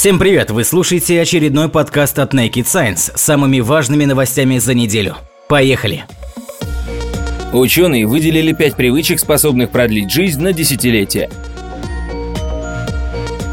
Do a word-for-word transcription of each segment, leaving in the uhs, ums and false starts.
Всем привет! Вы слушаете очередной подкаст от Naked Science с самыми важными новостями за неделю. Поехали! Ученые выделили пять привычек, способных продлить жизнь на десятилетия.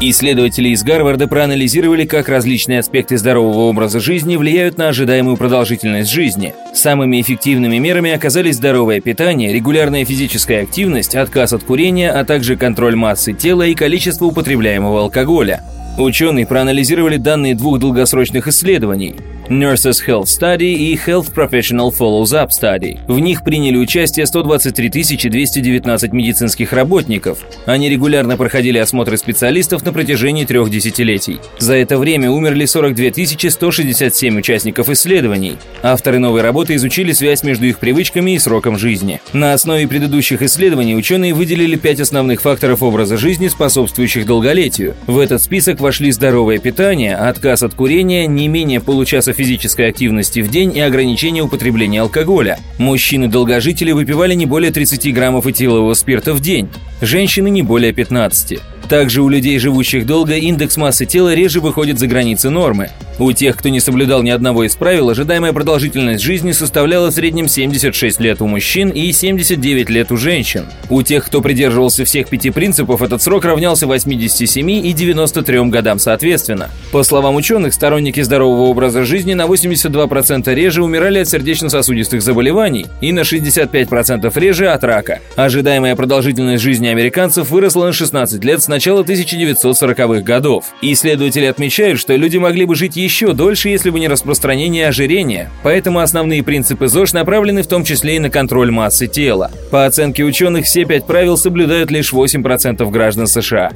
Исследователи из Гарварда проанализировали, как различные аспекты здорового образа жизни влияют на ожидаемую продолжительность жизни. Самыми эффективными мерами оказались здоровое питание, регулярная физическая активность, отказ от курения, а также контроль массы тела и количество употребляемого алкоголя. Ученые проанализировали данные двух долгосрочных исследований – Nurses Health Study и Health Professional Follow-up Study. В них приняли участие сто двадцать три тысячи двести девятнадцать медицинских работников. Они регулярно проходили осмотры специалистов на протяжении трех десятилетий. За это время умерли сорок две тысячи сто шестьдесят семь участников исследований. Авторы новой работы изучили связь между их привычками и сроком жизни. На основе предыдущих исследований ученые выделили пять основных факторов образа жизни, способствующих долголетию. В этот список вошли здоровое питание, отказ от курения, не менее получаса физической активности в день и ограничение употребления алкоголя. Мужчины-долгожители выпивали не более тридцати граммов этилового спирта в день, женщины – не более пятнадцати. Также у людей, живущих долго, индекс массы тела реже выходит за границы нормы. У тех, кто не соблюдал ни одного из правил, ожидаемая продолжительность жизни составляла в среднем семьдесят шесть лет у мужчин и семьдесят девять лет у женщин. У тех, кто придерживался всех пяти принципов, этот срок равнялся восьмидесяти семи и девяноста трём годам соответственно. По словам ученых, сторонники здорового образа жизни на восемьдесят два процента реже умирали от сердечно-сосудистых заболеваний и на шестьдесят пять процентов реже от рака. Ожидаемая продолжительность жизни американцев выросла на шестнадцать лет с начала тысяча девятьсот сороковых годов. Исследователи отмечают, что люди могли бы жить еще дольше, если бы не распространение ожирения, поэтому основные принципы ЗОЖ направлены в том числе и на контроль массы тела. По оценке ученых, все пять правил соблюдают лишь восемь процентов граждан США.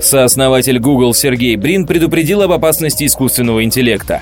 Сооснователь Google Сергей Брин предупредил об опасности искусственного интеллекта.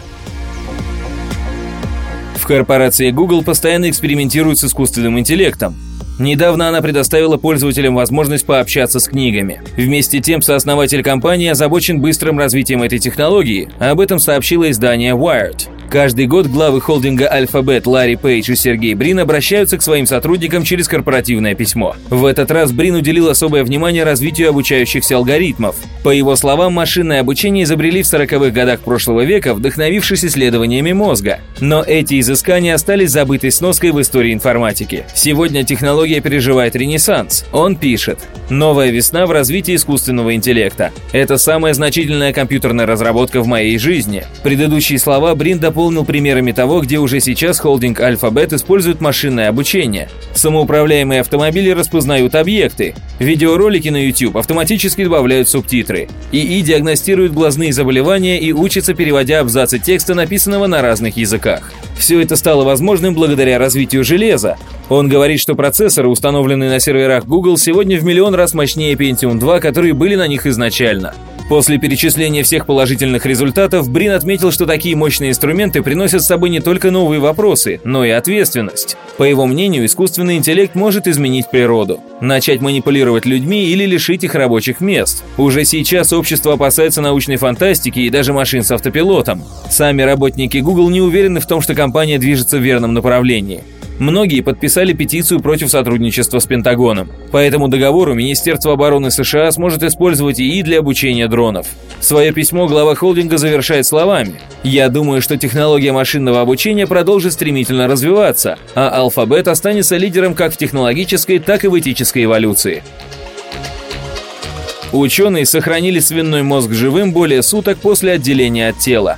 В корпорации Google постоянно экспериментируют с искусственным интеллектом. Недавно она предоставила пользователям возможность пообщаться с книгами. Вместе тем, сооснователь компании озабочен быстрым развитием этой технологии, об этом сообщило издание Wired. Каждый год главы холдинга Alphabet Ларри Пейдж и Сергей Брин обращаются к своим сотрудникам через корпоративное письмо. В этот раз Брин уделил особое внимание развитию обучающихся алгоритмов. По его словам, машинное обучение изобрели в сороковых годах прошлого века, вдохновившись исследованиями мозга. Но эти изыскания остались забытой сноской в истории информатики. Сегодня технология переживает ренессанс. Он пишет: «Новая весна в развитии искусственного интеллекта. Это самая значительная компьютерная разработка в моей жизни». Предыдущие слова Брин дополнил Дополнил примерами того, где уже сейчас холдинг Alphabet использует машинное обучение. Самоуправляемые автомобили распознают объекты, видеоролики на YouTube автоматически добавляют субтитры, ИИ диагностирует глазные заболевания и учится, переводя абзацы текста, написанного на разных языках. Все это стало возможным благодаря развитию железа. Он говорит, что процессоры, установленные на серверах Google, сегодня в миллион раз мощнее Пентиум два, которые были на них изначально. После перечисления всех положительных результатов, Брин отметил, что такие мощные инструменты приносят с собой не только новые вопросы, но и ответственность. По его мнению, искусственный интеллект может изменить природу, начать манипулировать людьми или лишить их рабочих мест. Уже сейчас общество опасается научной фантастики и даже машин с автопилотом. Сами работники Google не уверены в том, что компания движется в верном направлении. Многие подписали петицию против сотрудничества с Пентагоном. По этому договору Министерство обороны США сможет использовать ИИ для обучения дронов. Свое письмо глава холдинга завершает словами: «Я думаю, что технология машинного обучения продолжит стремительно развиваться, а Alphabet останется лидером как в технологической, так и в этической эволюции». Ученые сохранили свиной мозг живым более суток после отделения от тела.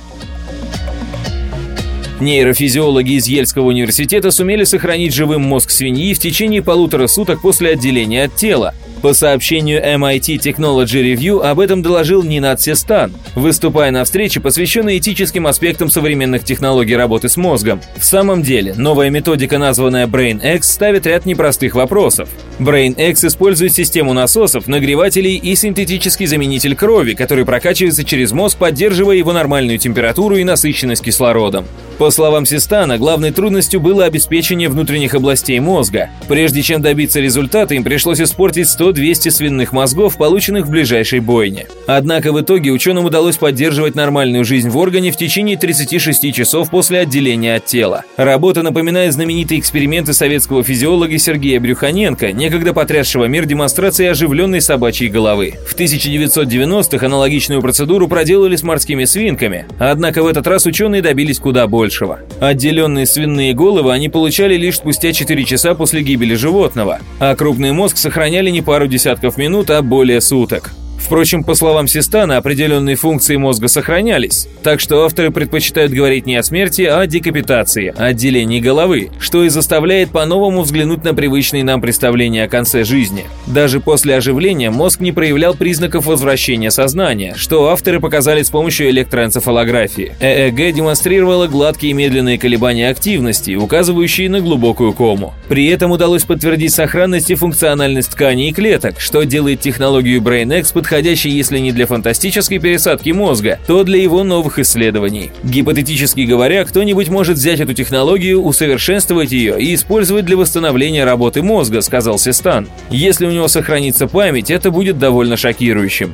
Нейрофизиологи из Йельского университета сумели сохранить живым мозг свиньи в течение полутора суток после отделения от тела. По сообщению эм ай ти Technology Review об этом доложил Нинад Сестан, выступая на встрече, посвященной этическим аспектам современных технологий работы с мозгом. В самом деле, новая методика, названная BrainEx, ставит ряд непростых вопросов. BrainEx использует систему насосов, нагревателей и синтетический заменитель крови, который прокачивается через мозг, поддерживая его нормальную температуру и насыщенность кислородом. По словам Систана, главной трудностью было обеспечение внутренних областей мозга. Прежде чем добиться результата, им пришлось испортить сто сто-двести свиных мозгов, полученных в ближайшей бойне. Однако в итоге ученым удалось поддерживать нормальную жизнь в органе в течение тридцати шести часов после отделения от тела. Работа напоминает знаменитые эксперименты советского физиолога Сергея Брюханенко, некогда потрясшего мир демонстрацией оживленной собачьей головы. В тысяча девятьсот девяностых аналогичную процедуру проделали с морскими свинками, однако в этот раз ученые добились куда большего. Отделенные свиные головы они получали лишь спустя четыре часа после гибели животного, а крупный мозг сохраняли не пару десятков минут, а более суток. Впрочем, по словам Сестана, определенные функции мозга сохранялись, так что авторы предпочитают говорить не о смерти, а о декапитации, отделении головы, что и заставляет по-новому взглянуть на привычные нам представления о конце жизни. Даже после оживления мозг не проявлял признаков возвращения сознания, что авторы показали с помощью электроэнцефалографии. ЭЭГ демонстрировала гладкие и медленные колебания активности, указывающие на глубокую кому. При этом удалось подтвердить сохранность и функциональность тканей и клеток, что делает технологию BrainEx подходящей, если не для фантастической пересадки мозга, то для его новых исследований. Гипотетически говоря, кто-нибудь может взять эту технологию, усовершенствовать ее и использовать для восстановления работы мозга, сказал Сестан. Если у него сохранится память, это будет довольно шокирующим.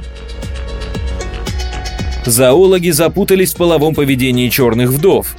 Зоологи запутались в половом поведении черных вдов.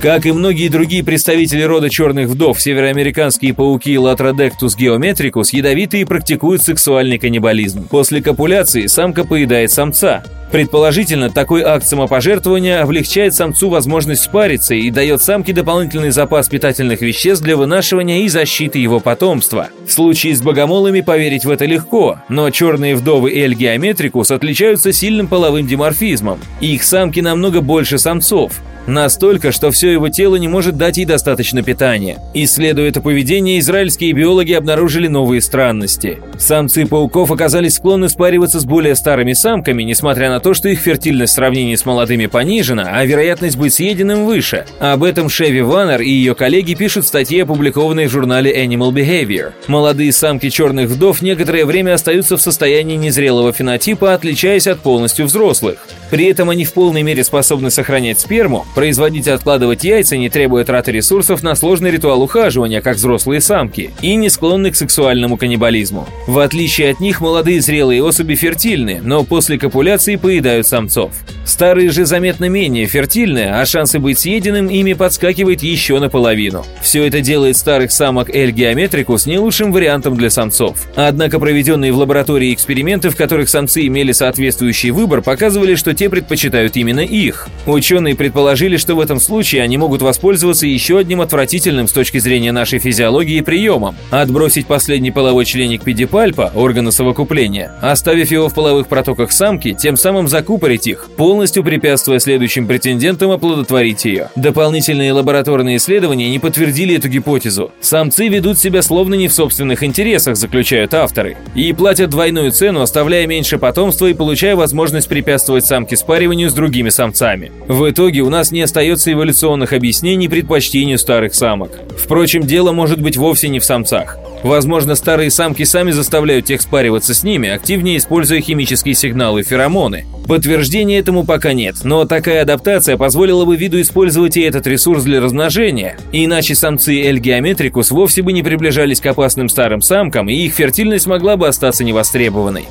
Как и многие другие представители рода черных вдов, североамериканские пауки Латродектус геометрикус ядовитые практикуют сексуальный каннибализм. После копуляции самка поедает самца. Предположительно, такой акт самопожертвования облегчает самцу возможность спариться и дает самке дополнительный запас питательных веществ для вынашивания и защиты его потомства. В случае с богомолами поверить в это легко, но черные вдовы Эль геометрикус отличаются сильным половым диморфизмом. Их самки намного больше самцов. Настолько, что все его тело не может дать ей достаточно питания. Исследуя это поведение, израильские биологи обнаружили новые странности. Самцы пауков оказались склонны спариваться с более старыми самками, несмотря на то, что их фертильность в сравнении с молодыми понижена, а вероятность быть съеденным выше. Об этом Шеви Ванер и ее коллеги пишут в статье, опубликованной в журнале Animal Behavior. Молодые самки черных вдов некоторое время остаются в состоянии незрелого фенотипа, отличаясь от полностью взрослых. При этом они в полной мере способны сохранять сперму, производить и откладывать яйца, не требуя траты ресурсов на сложный ритуал ухаживания, как взрослые самки, и не склонны к сексуальному каннибализму. В отличие от них, молодые зрелые особи фертильны, но после копуляции поедают самцов. Старые же заметно менее фертильны, а шансы быть съеденным ими подскакивает еще наполовину. Все это делает старых самок Эль геометрикус не лучшим вариантом для самцов. Однако проведенные в лаборатории эксперименты, в которых самцы имели соответствующий выбор, показывали, что те предпочитают именно их. Ученые предположили, что в этом случае они могут воспользоваться еще одним отвратительным с точки зрения нашей физиологии приемом – отбросить последний половой членик педипальпа, органа совокупления, оставив его в половых протоках самки, тем самым закупорить их, полностью препятствуя следующим претендентам оплодотворить ее. Дополнительные лабораторные исследования не подтвердили эту гипотезу. Самцы ведут себя словно не в собственных интересах, заключают авторы, и платят двойную цену, оставляя меньше потомства и получая возможность препятствовать самке спариванию с другими самцами. В итоге у нас не остается эволюционных объяснений предпочтению старых самок. Впрочем, дело может быть вовсе не в самцах. Возможно, старые самки сами заставляют их спариваться с ними, активнее используя химические сигналы и феромоны. Подтверждения этому пока нет, но такая адаптация позволила бы виду использовать и этот ресурс для размножения, иначе самцы Эль геометрикус вовсе бы не приближались к опасным старым самкам, и их фертильность могла бы остаться невостребованной.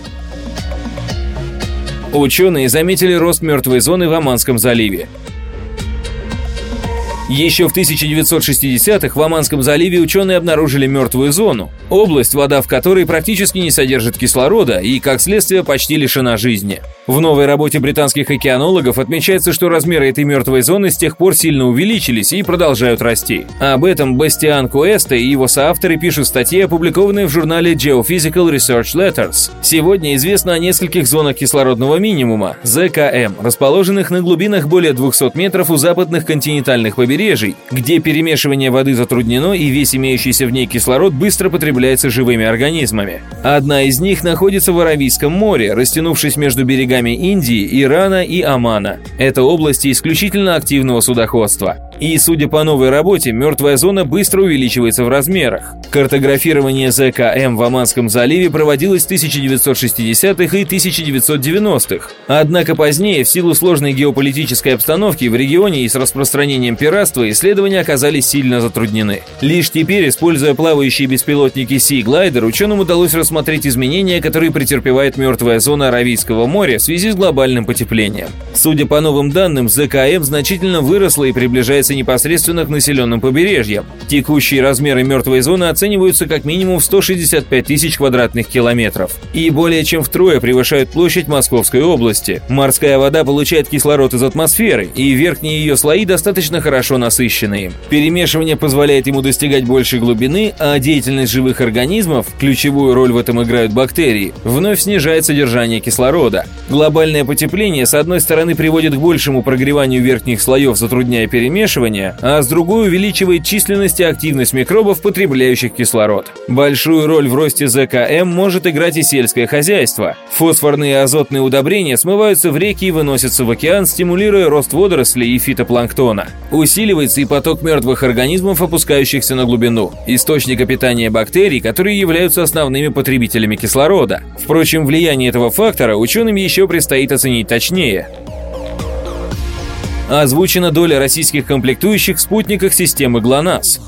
Ученые заметили рост мертвой зоны в Оманском заливе. Еще в тысяча девятьсот шестидесятых в Оманском заливе ученые обнаружили мертвую зону, область, вода в которой практически не содержит кислорода и, как следствие, почти лишена жизни. В новой работе британских океанологов отмечается, что размеры этой мертвой зоны с тех пор сильно увеличились и продолжают расти. Об этом Бастиан Куэсте и его соавторы пишут статьи, опубликованные в журнале Geophysical Research Letters. Сегодня известно о нескольких зонах кислородного минимума, зэ ка эм, расположенных на глубинах более двухсот метров у западных континентальных побережий, где перемешивание воды затруднено и весь имеющийся в ней кислород быстро потребляется живыми организмами. Одна из них находится в Аравийском море, растянувшись между берегами Индии, Ирана и Омана. Это области исключительно активного судоходства. И, судя по новой работе, мертвая зона быстро увеличивается в размерах. Картографирование зэ ка эм в Оманском заливе проводилось с тысяча девятьсот шестидесятых и тысяча девятьсот девяностых. Однако позднее, в силу сложной геополитической обстановки в регионе и с распространением пиратства, исследования оказались сильно затруднены. Лишь теперь, используя плавающие беспилотники Sea Glider, ученым удалось рассмотреть изменения, которые претерпевает мертвая зона Аравийского моря в связи с глобальным потеплением. Судя по новым данным, зэ ка эм значительно выросла и приближается непосредственно к населенным побережьям. Текущие размеры мертвой зоны оцениваются как минимум в сто шестьдесят пять тысяч квадратных километров и более чем втрое превышают площадь Московской области. Морская вода получает кислород из атмосферы, и верхние ее слои достаточно хорошо насыщенные. Перемешивание позволяет ему достигать большей глубины, а деятельность живых организмов, ключевую роль в этом играют бактерии, вновь снижает содержание кислорода. Глобальное потепление, с одной стороны, приводит к большему прогреванию верхних слоев, затрудняя перемешивание, а с другой увеличивает численность и активность микробов, потребляющих кислород. Большую роль в росте зэ ка эм может играть и сельское хозяйство. Фосфорные и азотные удобрения смываются в реки и выносятся в океан, стимулируя рост водорослей и фитопланктона. Усиливается и поток мертвых организмов, опускающихся на глубину, источника питания бактерий, которые являются основными потребителями кислорода. Впрочем, влияние этого фактора ученым еще предстоит оценить точнее. Озвучена доля российских комплектующих в спутниках системы ГЛОНАСС.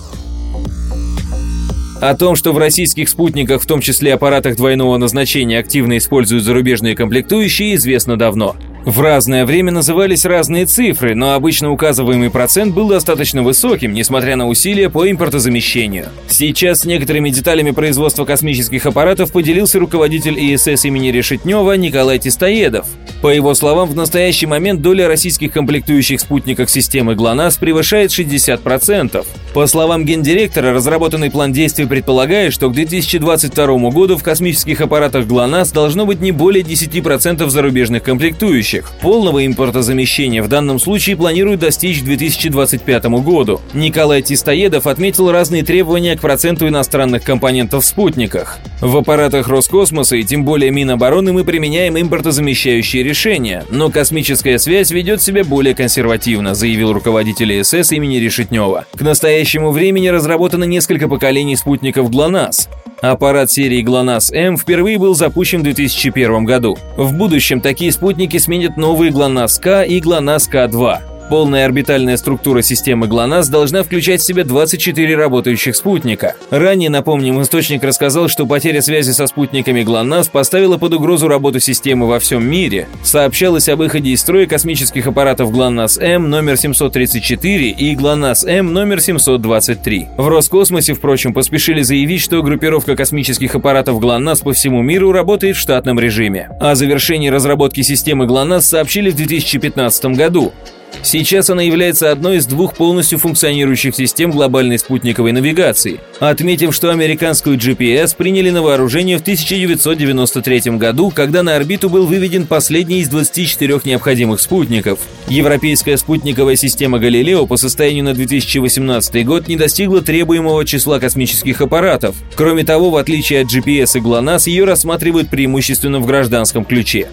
О том, что в российских спутниках, в том числе аппаратах двойного назначения, активно используют зарубежные комплектующие, известно давно. В разное время назывались разные цифры, но обычно указываемый процент был достаточно высоким, несмотря на усилия по импортозамещению. Сейчас с некоторыми деталями производства космических аппаратов поделился руководитель и эс эс имени Решетнёва Николай Тистоедов. По его словам, в настоящий момент доля российских комплектующих спутников системы ГЛОНАСС превышает шестьдесят процентов. По словам гендиректора, разработанный план действий предполагает, что к две тысячи двадцать второму году в космических аппаратах ГЛОНАСС должно быть не более десяти процентов зарубежных комплектующих. Полного импортозамещения в данном случае планируют достичь к две тысячи двадцать пятому году. Николай Тистоедов отметил разные требования к проценту иностранных компонентов в спутниках. В аппаратах Роскосмоса и тем более Минобороны мы применяем импортозамещающие решения, но космическая связь ведет себя более консервативно, заявил руководитель ИСС имени Решетнева. К настоящему времени разработано несколько поколений спутников ГЛОНАСС. Аппарат серии ГЛОНАСС-М впервые был запущен в две тысячи первом году. В будущем такие спутники сменят новые ГЛОНАСС-К и ГЛОНАСС-К два. Полная орбитальная структура системы ГЛОНАСС должна включать в себя двадцать четыре работающих спутника. Ранее, напомним, источник рассказал, что потеря связи со спутниками ГЛОНАСС поставила под угрозу работу системы во всем мире. Сообщалось о выходе из строя космических аппаратов ГЛОНАСС-М номер семьсот тридцать четыре и ГЛОНАСС-М номер семьсот двадцать три. В Роскосмосе, впрочем, поспешили заявить, что группировка космических аппаратов ГЛОНАСС по всему миру работает в штатном режиме. О завершении разработки системы ГЛОНАСС сообщили в две тысячи пятнадцатом году. Сейчас она является одной из двух полностью функционирующих систем глобальной спутниковой навигации. Отметим, что американскую джи пи эс приняли на вооружение в тысяча девятьсот девяносто третьем году, когда на орбиту был выведен последний из двадцати четырёх необходимых спутников. Европейская спутниковая система «Галилео» по состоянию на две тысячи восемнадцатый год не достигла требуемого числа космических аппаратов. Кроме того, в отличие от джи пи эс и ГЛОНАСС, ее рассматривают преимущественно в гражданском ключе.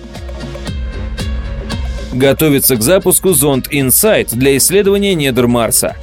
Готовится к запуску зонд Insight для исследования недр Марса.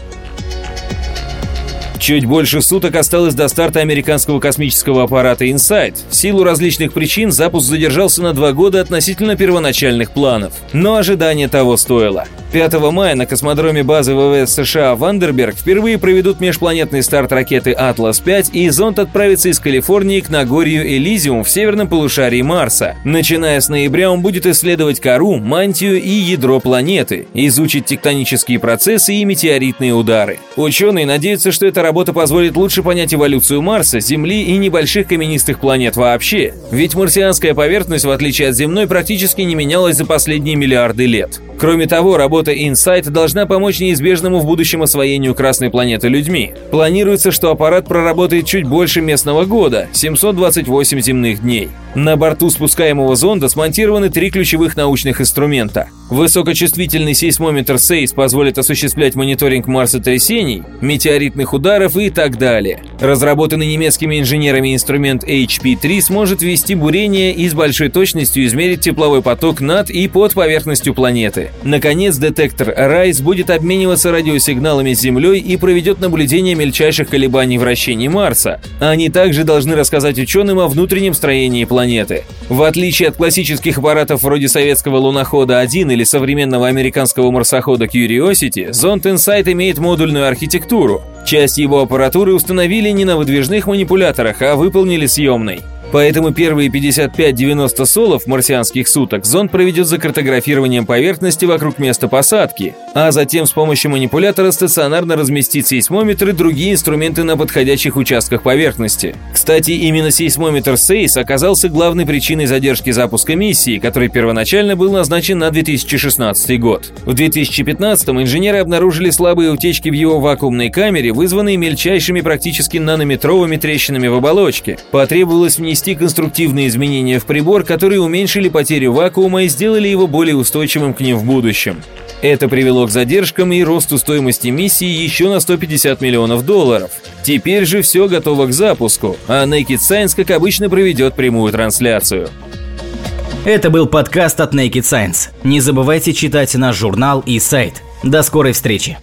Чуть больше суток осталось до старта американского космического аппарата Insight. В силу различных причин запуск задержался на два года относительно первоначальных планов. Но ожидание того стоило. пятого мая на космодроме базы вэ вэ эс США Вандерберг впервые проведут межпланетный старт ракеты «Атлас пять», и зонд отправится из Калифорнии к Нагорью Элизиум в северном полушарии Марса. Начиная с ноября он будет исследовать кору, мантию и ядро планеты, изучить тектонические процессы и метеоритные удары. Ученые надеются, что это работа позволит лучше понять эволюцию Марса, Земли и небольших каменистых планет вообще. Ведь марсианская поверхность, в отличие от земной, практически не менялась за последние миллиарды лет. Кроме того, работа Insight должна помочь неизбежному в будущем освоению Красной планеты людьми. Планируется, что аппарат проработает чуть больше местного года – семьсот двадцать восемь земных дней. На борту спускаемого зонда смонтированы три ключевых научных инструмента. Высокочувствительный сейсмометр сэйс позволит осуществлять мониторинг марсотрясений, метеоритных ударов и так далее. Разработанный немецкими инженерами инструмент эйч пи три сможет вести бурение и с большой точностью измерить тепловой поток над и под поверхностью планеты. планеты. Наконец, детектор райс будет обмениваться радиосигналами с Землей и проведет наблюдение мельчайших колебаний вращений Марса. Они также должны рассказать ученым о внутреннем строении планеты. В отличие от классических аппаратов вроде советского лунохода один или современного американского марсохода Curiosity, зонд Insight имеет модульную архитектуру. Часть его аппаратуры установили не на выдвижных манипуляторах, а выполнили съемной. Поэтому первые пятьдесят пять - девяносто солов марсианских суток зонд проведет за картографированием поверхности вокруг места посадки, а затем с помощью манипулятора стационарно разместит сейсмометр и другие инструменты на подходящих участках поверхности. Кстати, именно сейсмометр сэйс оказался главной причиной задержки запуска миссии, который первоначально был назначен на две тысячи шестнадцатый год. В две тысячи пятнадцатом инженеры обнаружили слабые утечки в его вакуумной камере, вызванные мельчайшими практически нанометровыми трещинами в оболочке. Потребовалось внести конструктивные изменения в прибор, которые уменьшили потерю вакуума и сделали его более устойчивым к ним в будущем. Это привело к задержкам и росту стоимости миссии еще на сто пятьдесят миллионов долларов. Теперь же все готово к запуску, а Naked Science, как обычно, проведет прямую трансляцию. Это был подкаст от Naked Science. Не забывайте читать наш журнал и сайт. До скорой встречи!